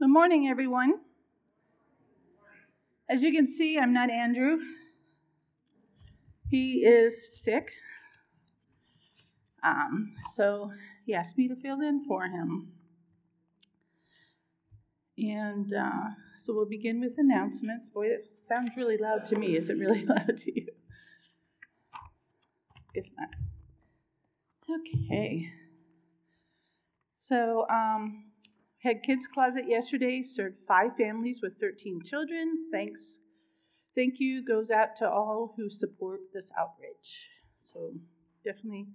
Good morning, everyone. As you can see, I'm not Andrew. He is sick, so he asked me to fill in for him. And so we'll begin with announcements. Boy, that sounds really loud to me. Is it really loud to you? Guess not. Okay. So had Kids Closet yesterday, served 5 families with 13 children. Thank you goes out to all who support this outreach. So definitely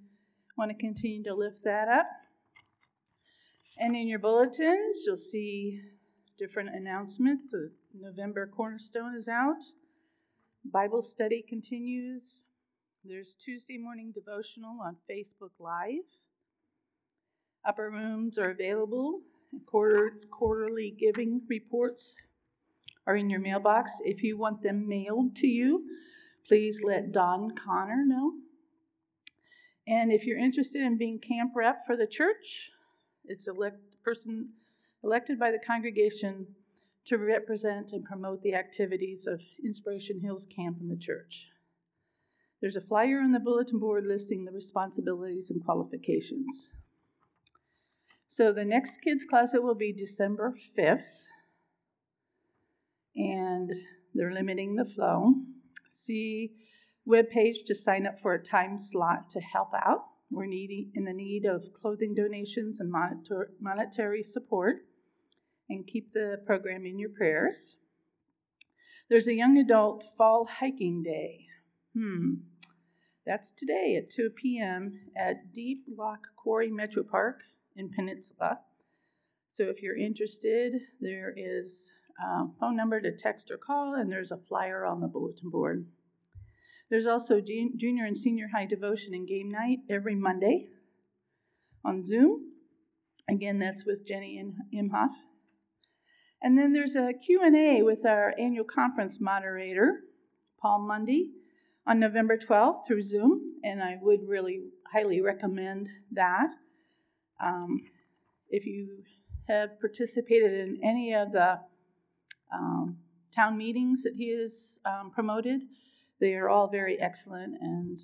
want to continue to lift that up. And in your bulletins, you'll see different announcements. The November Cornerstone is out. Bible study continues. There's Tuesday morning devotional on Facebook Live. Upper rooms are available. Quarterly giving reports are in your mailbox. If you want them mailed to you, please let Don Connor know. And if you're interested in being camp rep for the church, it's person elected by the congregation to represent and promote the activities of Inspiration Hills Camp in the church. There's a flyer on the bulletin board listing the responsibilities and qualifications. So the next Kids Closet will be December 5th, and they're limiting the flow. See webpage to sign up for a time slot to help out. We're in the need of clothing donations and monetary support, and keep the program in your prayers. There's a young adult fall hiking day. That's today at 2 p.m. at Deep Lock Quarry Metro Park in Peninsula. So if you're interested, there is a phone number to text or call, and there's a flyer on the bulletin board. There's also junior and senior high devotion and game night every Monday on Zoom. Again, that's with Jenny and Imhoff. And then there's a Q&A with our annual conference moderator, Paul Mundy, on November 12th through Zoom, and I would really highly recommend that. If you have participated in any of the town meetings that he has promoted, they are all very excellent, and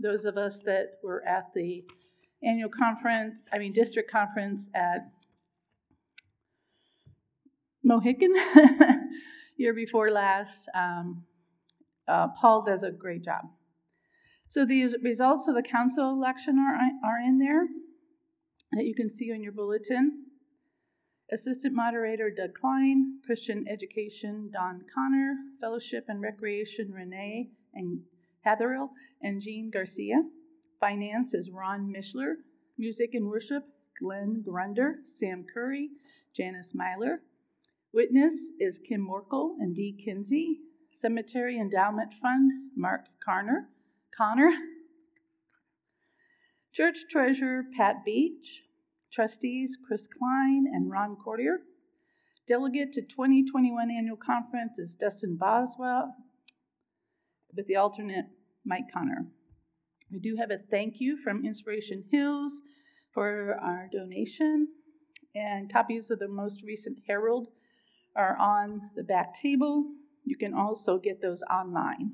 those of us that were at the district conference at Mohican year before last, Paul does a great job. So the results of the council election are in there that you can see on your bulletin. Assistant moderator Doug Klein, Christian education Don Connor, fellowship and recreation Renee Hetherill and Jean Garcia. Finance is Ron Mishler. Music and worship Glenn Grunder, Sam Curry, Janice Myler. Witness is Kim Morkel and Dee Kinsey. Cemetery Endowment Fund, Mark Connor. Church Treasurer, Pat Beach. Trustees, Chris Klein and Ron Cordier. Delegate to 2021 Annual Conference is Dustin Boswell, with the alternate, Mike Connor. We do have a thank you from Inspiration Hills for our donation, and copies of the most recent Herald are on the back table. You can also get those online.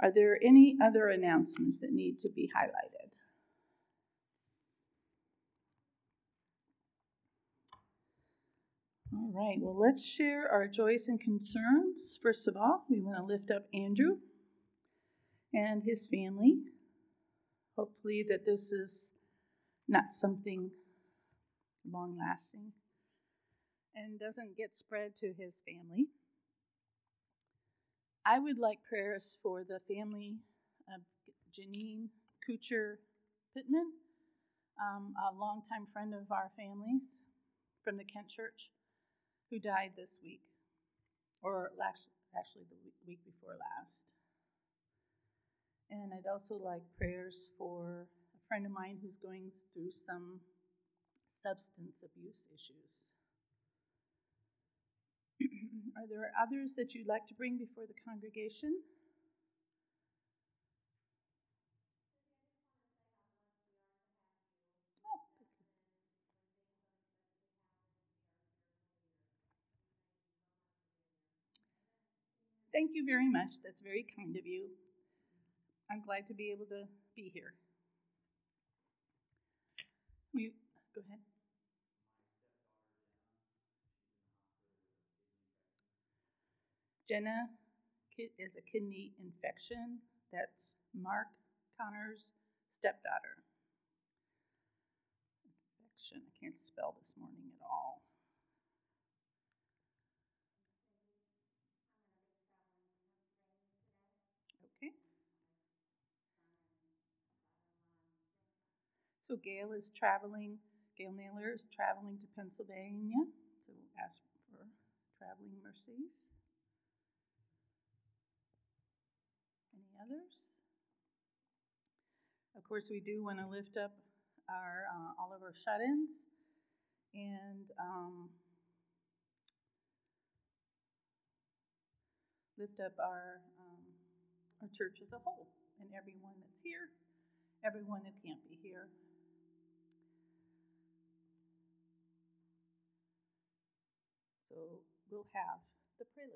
Are there any other announcements that need to be highlighted? All right, well, let's share our joys and concerns. First of all, we want to lift up Andrew and his family. Hopefully that this is not something long-lasting and doesn't get spread to his family. I would like prayers for the family of Janine Kucher Pittman, a longtime friend of our family's from the Kent Church, who died this week, or actually the week before last. And I'd also like prayers for a friend of mine who's going through some substance abuse issues. Are there others that you'd like to bring before the congregation? Thank you very much. That's very kind of you. I'm glad to be able to be here. Will you go ahead? Jenna is a kidney infection. That's Mark Connor's stepdaughter. Infection. I can't spell this morning at all. Okay. So Gail is traveling. Gail Naylor is traveling to Pennsylvania. So we'll ask for traveling mercies. Others. Of course, we do want to lift up our all of our shut-ins, and lift up our church as a whole, and everyone that's here, everyone that can't be here. So we'll have the prelude.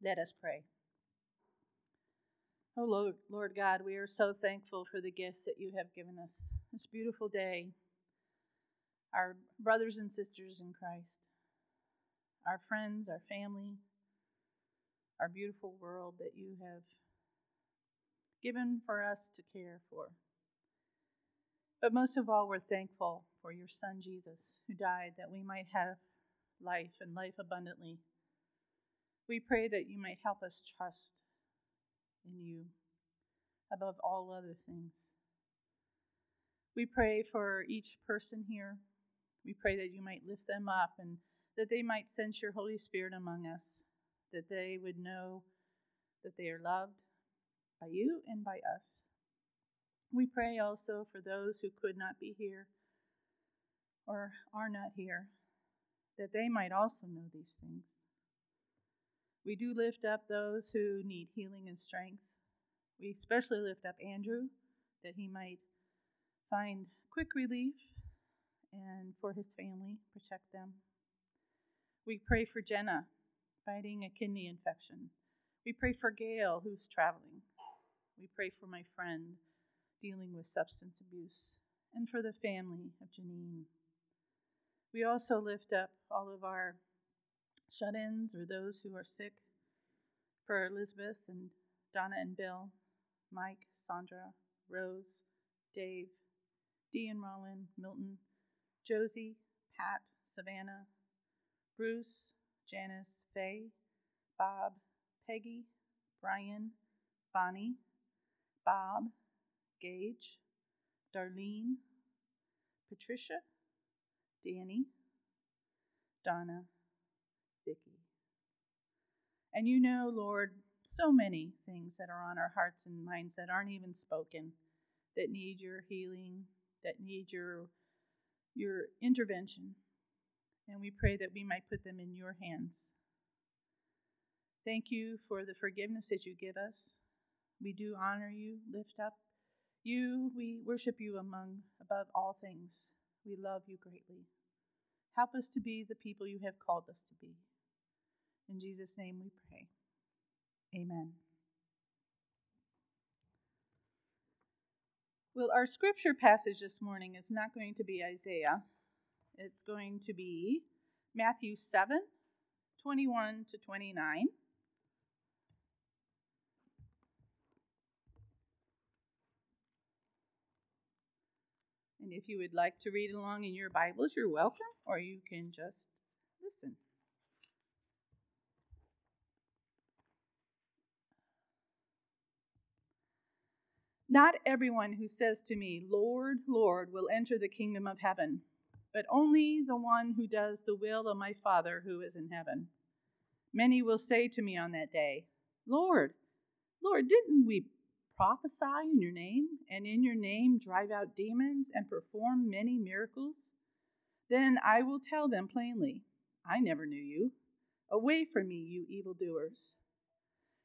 Let us pray. Oh Lord God, we are so thankful for the gifts that you have given us. this beautiful day, our brothers and sisters in Christ, our friends, our family, our beautiful world that you have given for us to care for. But most of all, we're thankful for your Son, Jesus, who died that we might have life and life abundantly. We pray that you might help us trust in you above all other things. We pray for each person here. We pray that you might lift them up and that they might sense your Holy Spirit among us, that they would know that they are loved by you and by us. We pray also for those who could not be here or are not here, that they might also know these things. We do lift up those who need healing and strength. We especially lift up Andrew, that he might find quick relief, and for his family, protect them. We pray for Jenna, fighting a kidney infection. We pray for Gail, who's traveling. We pray for my friend dealing with substance abuse, and for the family of Janine. We also lift up all of our shut-ins or those who are sick, for Elizabeth and Donna and Bill, Mike, Sandra, Rose, Dave, Dee and Rowan, Milton, Josie, Pat, Savannah, Bruce, Janice, Faye, Bob, Peggy, Brian, Bonnie, Bob, Gage, Darlene, Patricia, Danny, Donna, Vicky. And you know, Lord, so many things that are on our hearts and minds that aren't even spoken, that need your healing, that need your intervention. And we pray that we might put them in your hands. Thank you for the forgiveness that you give us. We do honor you, lift up you, we worship you above all things. We love you greatly. Help us to be the people you have called us to be. In Jesus' name we pray. Amen. Well, our scripture passage this morning is not going to be Isaiah. It's going to be Matthew 7, 21 to 29. And if you would like to read along in your Bibles, you're welcome, or you can just listen. Not everyone who says to me, Lord, Lord, will enter the kingdom of heaven, but only the one who does the will of my Father who is in heaven. Many will say to me on that day, Lord, Lord, didn't we prophesy in your name, and in your name drive out demons and perform many miracles? Then I will tell them plainly, I never knew you. Away from me, you evildoers.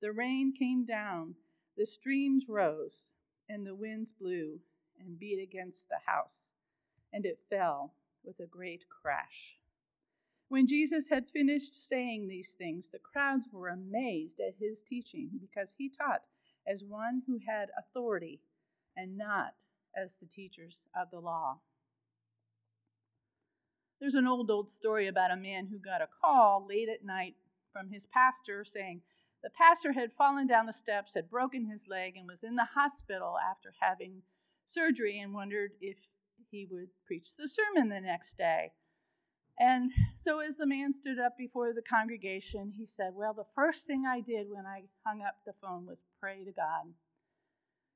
The rain came down, the streams rose, and the winds blew and beat against the house, and it fell with a great crash. When Jesus had finished saying these things, the crowds were amazed at his teaching, because he taught as one who had authority and not as the teachers of the law. There's an old story about a man who got a call late at night from his pastor saying the pastor had fallen down the steps, had broken his leg, and was in the hospital after having surgery, and wondered if he would preach the sermon the next day. And so as the man stood up before the congregation, he said, well, the first thing I did when I hung up the phone was pray to God.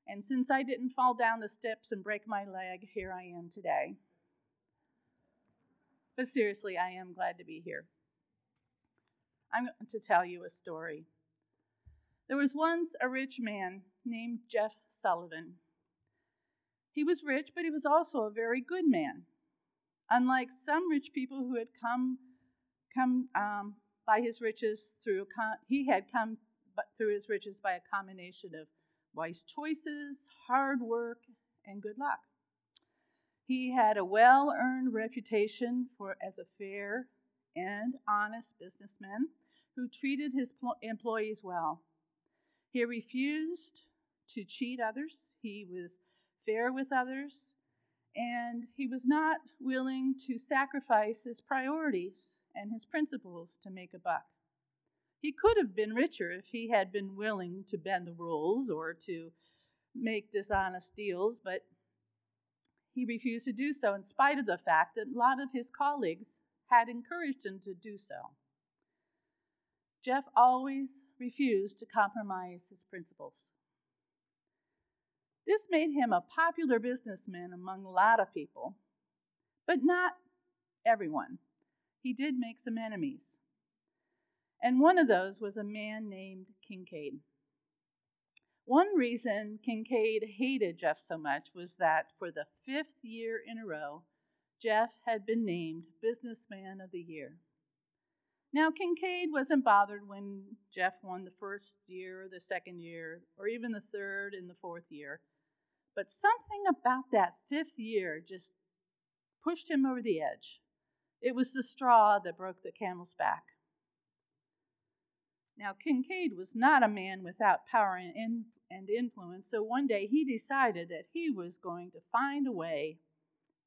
And since I didn't fall down the steps and break my leg, here I am today. But seriously, I am glad to be here. I'm going to tell you a story. There was once a rich man named Jeff Sullivan. He was rich, but he was also a very good man. Unlike some rich people who had come by his riches through, he had come through his riches by a combination of wise choices, hard work, and good luck. He had a well-earned reputation as a fair and honest businessman who treated his employees well. He refused to cheat others. He was fair with others, and he was not willing to sacrifice his priorities and his principles to make a buck. He could have been richer if he had been willing to bend the rules or to make dishonest deals, but he refused to do so in spite of the fact that a lot of his colleagues had encouraged him to do so. Jeff always refused to compromise his principles. This made him a popular businessman among a lot of people, but not everyone. He did make some enemies. And one of those was a man named Kincaid. One reason Kincaid hated Jeff so much was that for the 5th year in a row, Jeff had been named Businessman of the Year. Now, Kincaid wasn't bothered when Jeff won the first year, the second year, or even the third and the fourth year. But something about that 5th year just pushed him over the edge. It was the straw that broke the camel's back. Now, Kincaid was not a man without power and influence, so one day he decided that he was going to find a way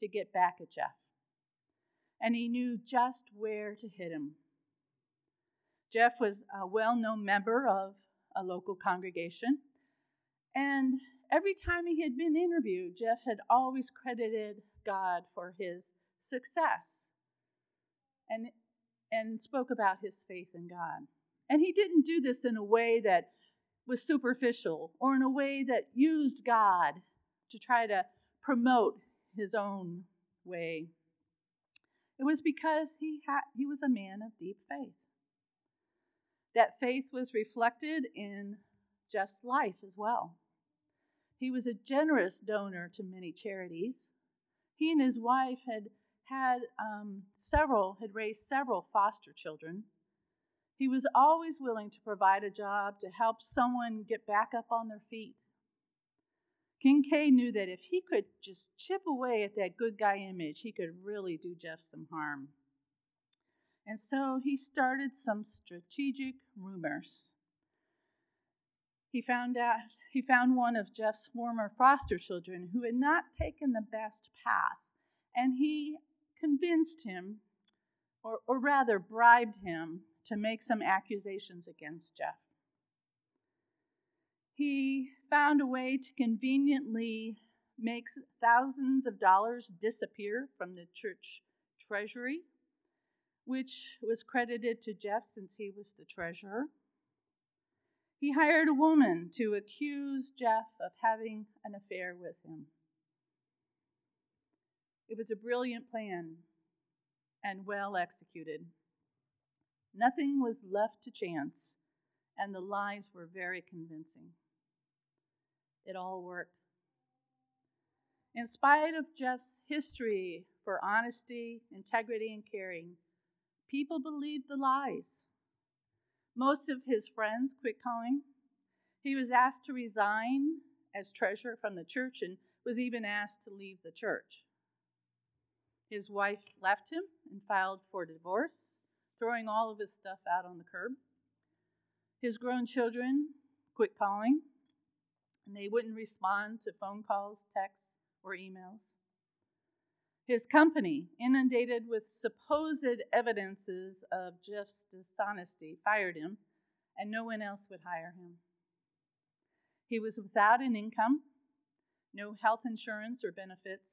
to get back at Jeff. And he knew just where to hit him. Jeff was a well-known member of a local congregation, and every time he had been interviewed, Jeff had always credited God for his success and spoke about his faith in God. And he didn't do this in a way that was superficial or in a way that used God to try to promote his own way. It was because he was a man of deep faith. That faith was reflected in Jeff's life as well. He was a generous donor to many charities. He and his wife had raised several foster children. He was always willing to provide a job to help someone get back up on their feet. Kincaid knew that if he could just chip away at that good guy image, he could really do Jeff some harm. And so he started some strategic rumors. He found one of Jeff's former foster children who had not taken the best path, and he convinced him, or rather bribed him, to make some accusations against Jeff. He found a way to conveniently make thousands of dollars disappear from the church treasury, which was credited to Jeff since he was the treasurer. He hired a woman to accuse Jeff of having an affair with him. It was a brilliant plan and well executed. Nothing was left to chance, and the lies were very convincing. It all worked. In spite of Jeff's history for honesty, integrity, and caring, people believed the lies. Most of his friends quit calling. He was asked to resign as treasurer from the church and was even asked to leave the church. His wife left him and filed for divorce, throwing all of his stuff out on the curb. His grown children quit calling, and they wouldn't respond to phone calls, texts, or emails. His company, inundated with supposed evidences of Jeff's dishonesty, fired him, and no one else would hire him. He was without an income, no health insurance or benefits.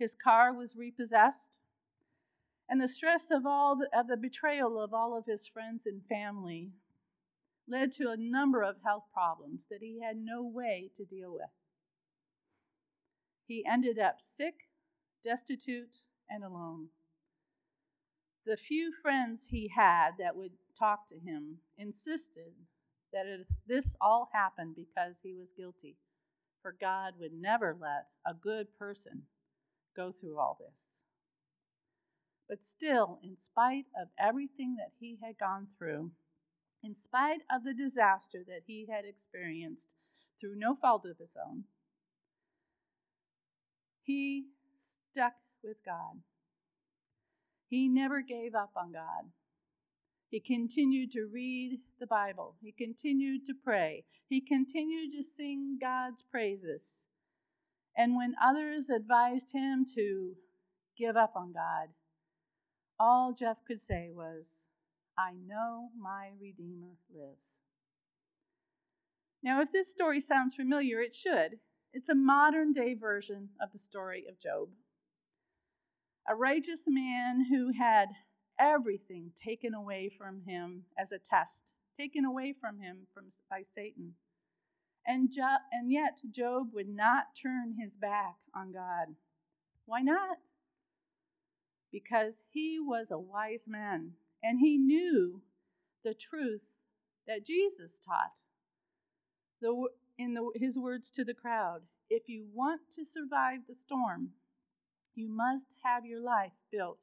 His car was repossessed, and the stress of the betrayal of all of his friends and family led to a number of health problems that he had no way to deal with. He ended up sick, destitute, and alone. The few friends he had that would talk to him insisted that this all happened because he was guilty for God would never let a good person go through all this. But still, in spite of everything that he had gone through, in spite of the disaster that he had experienced through no fault of his own, he stuck with God. He never gave up on God. He continued to read the Bible. He continued to pray. He continued to sing God's praises. And when others advised him to give up on God, all Jeff could say was, "I know my Redeemer lives." Now, if this story sounds familiar, it should. It's a modern-day version of the story of Job. A righteous man who had everything taken away from him as a test, taken away from him by Satan. And yet, Job would not turn his back on God. Why not? Because he was a wise man, and he knew the truth that Jesus taught in his words to the crowd. If you want to survive the storm, you must have your life built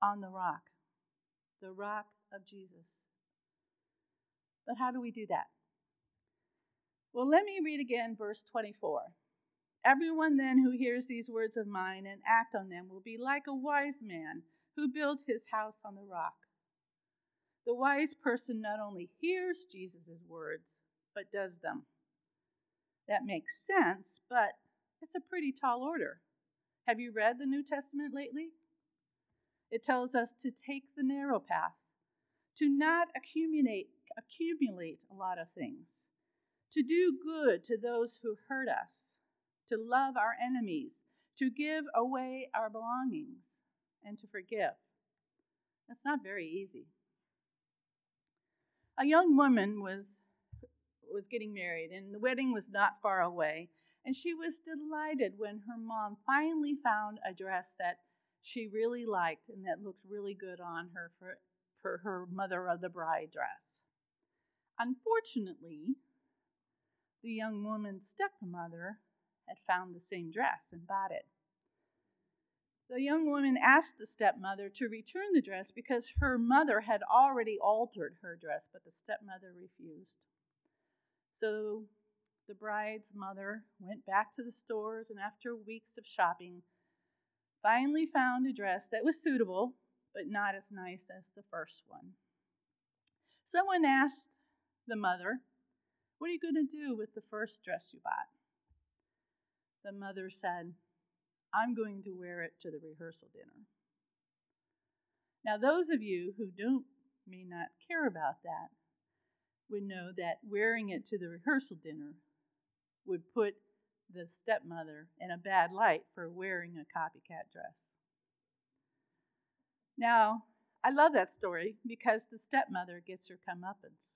on the rock of Jesus. But how do we do that? Well, let me read again verse 24. Everyone then who hears these words of mine and act on them will be like a wise man who built his house on the rock. The wise person not only hears Jesus' words, but does them. That makes sense, but it's a pretty tall order. Have you read the New Testament lately? It tells us to take the narrow path, to not accumulate a lot of things, to do good to those who hurt us, to love our enemies, to give away our belongings, and to forgive. That's not very easy. A young woman was getting married, and the wedding was not far away, and she was delighted when her mom finally found a dress that she really liked and that looked really good on her for her mother of the bride dress. Unfortunately, the young woman's stepmother had found the same dress and bought it. The young woman asked the stepmother to return the dress because her mother had already altered her dress, but the stepmother refused. So the bride's mother went back to the stores and after weeks of shopping, finally found a dress that was suitable, but not as nice as the first one. Someone asked the mother, "What are you going to do with the first dress you bought?" The mother said, "I'm going to wear it to the rehearsal dinner." Now, those of you who may not care about that would know that wearing it to the rehearsal dinner would put the stepmother in a bad light for wearing a copycat dress. Now, I love that story because the stepmother gets her comeuppance.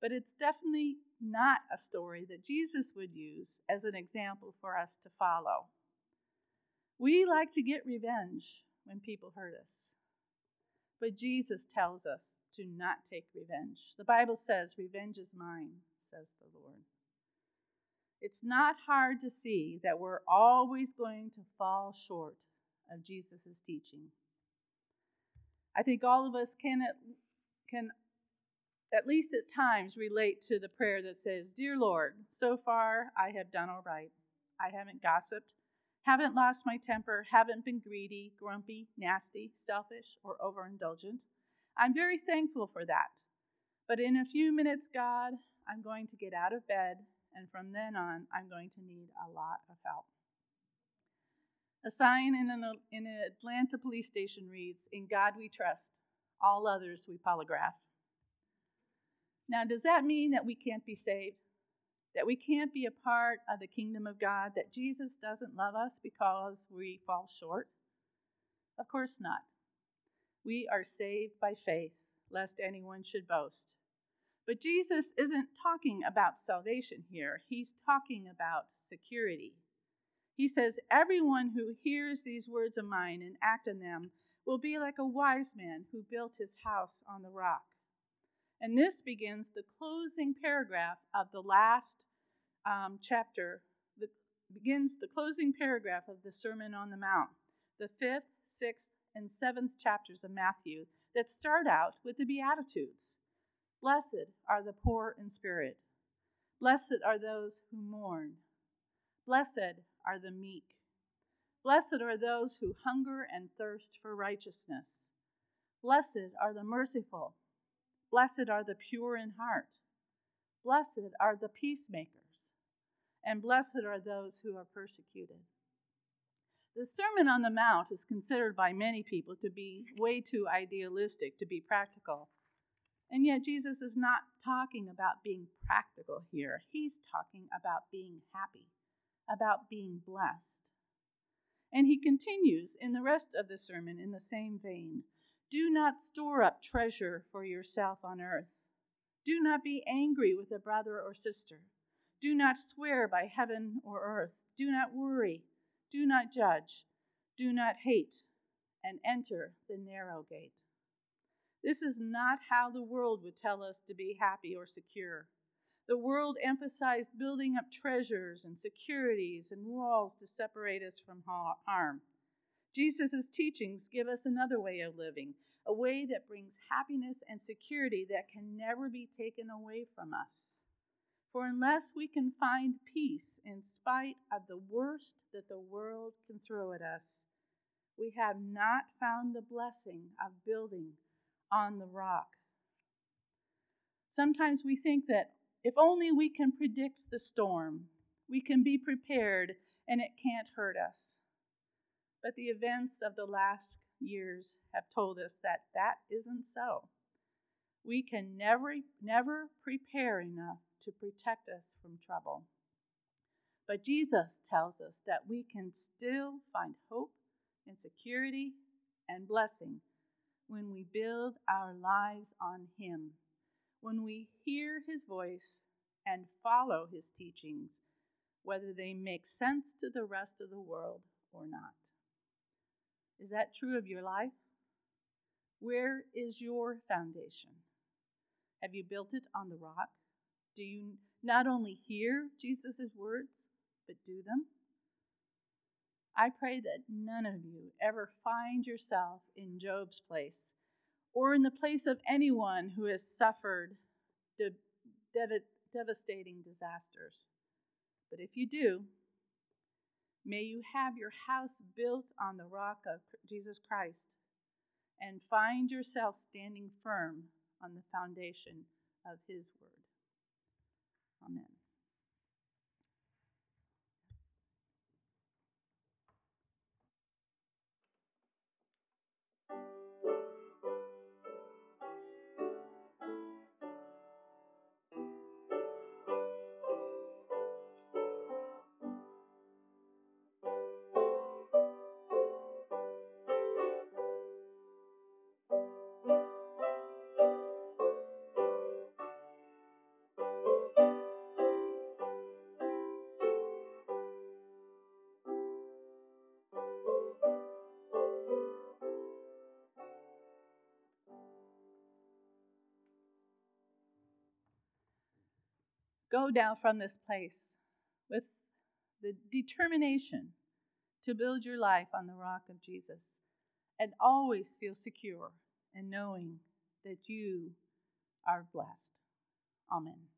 But it's definitely not a story that Jesus would use as an example for us to follow. We like to get revenge when people hurt us. But Jesus tells us to not take revenge. The Bible says, "Revenge is mine," says the Lord. It's not hard to see that we're always going to fall short of Jesus' teaching. I think all of us can at least at times relate to the prayer that says, "Dear Lord, so far I have done all right. I haven't gossiped, haven't lost my temper, haven't been greedy, grumpy, nasty, selfish, or overindulgent. I'm very thankful for that. But in a few minutes, God, I'm going to get out of bed, and from then on, I'm going to need a lot of help." A sign in an Atlanta police station reads, "In God we trust, all others we polygraph." Now, does that mean that we can't be saved? That we can't be a part of the kingdom of God? That Jesus doesn't love us because we fall short? Of course not. We are saved by faith, lest anyone should boast. But Jesus isn't talking about salvation here. He's talking about security. He says, "Everyone who hears these words of mine and acts on them will be like a wise man who built his house on the rock." And this begins the closing paragraph of the last chapter begins the closing paragraph of the Sermon on the Mount, the 5th, 6th, and 7th chapters of Matthew that start out with the Beatitudes. Blessed are the poor in spirit. Blessed are those who mourn. Blessed are the meek. Blessed are those who hunger and thirst for righteousness. Blessed are the merciful. Blessed are the pure in heart. Blessed are the peacemakers. And blessed are those who are persecuted. The Sermon on the Mount is considered by many people to be way too idealistic to be practical. And yet Jesus is not talking about being practical here. He's talking about being happy, about being blessed. And he continues in the rest of the sermon in the same vein. Do not store up treasure for yourself on earth. Do not be angry with a brother or sister. Do not swear by heaven or earth. Do not worry. Do not judge. Do not hate. And enter the narrow gate. This is not how the world would tell us to be happy or secure. The world emphasized building up treasures and securities and walls to separate us from harm. Jesus' teachings give us another way of living, a way that brings happiness and security that can never be taken away from us. For unless we can find peace in spite of the worst that the world can throw at us, we have not found the blessing of building on the rock. Sometimes we think that if only we can predict the storm, we can be prepared and it can't hurt us. But the events of the last years have told us that that isn't so. We can never prepare enough to protect us from trouble. But Jesus tells us that we can still find hope and security and blessing when we build our lives on Him, when we hear His voice and follow His teachings, whether they make sense to the rest of the world or not. Is that true of your life? Where is your foundation? Have you built it on the rock? Do you not only hear Jesus' words, but do them? I pray that none of you ever find yourself in Job's place or in the place of anyone who has suffered devastating disasters. But if you do, may you have your house built on the rock of Jesus Christ and find yourself standing firm on the foundation of His word. Amen. Go down from this place with the determination to build your life on the rock of Jesus and always feel secure in knowing that you are blessed. Amen.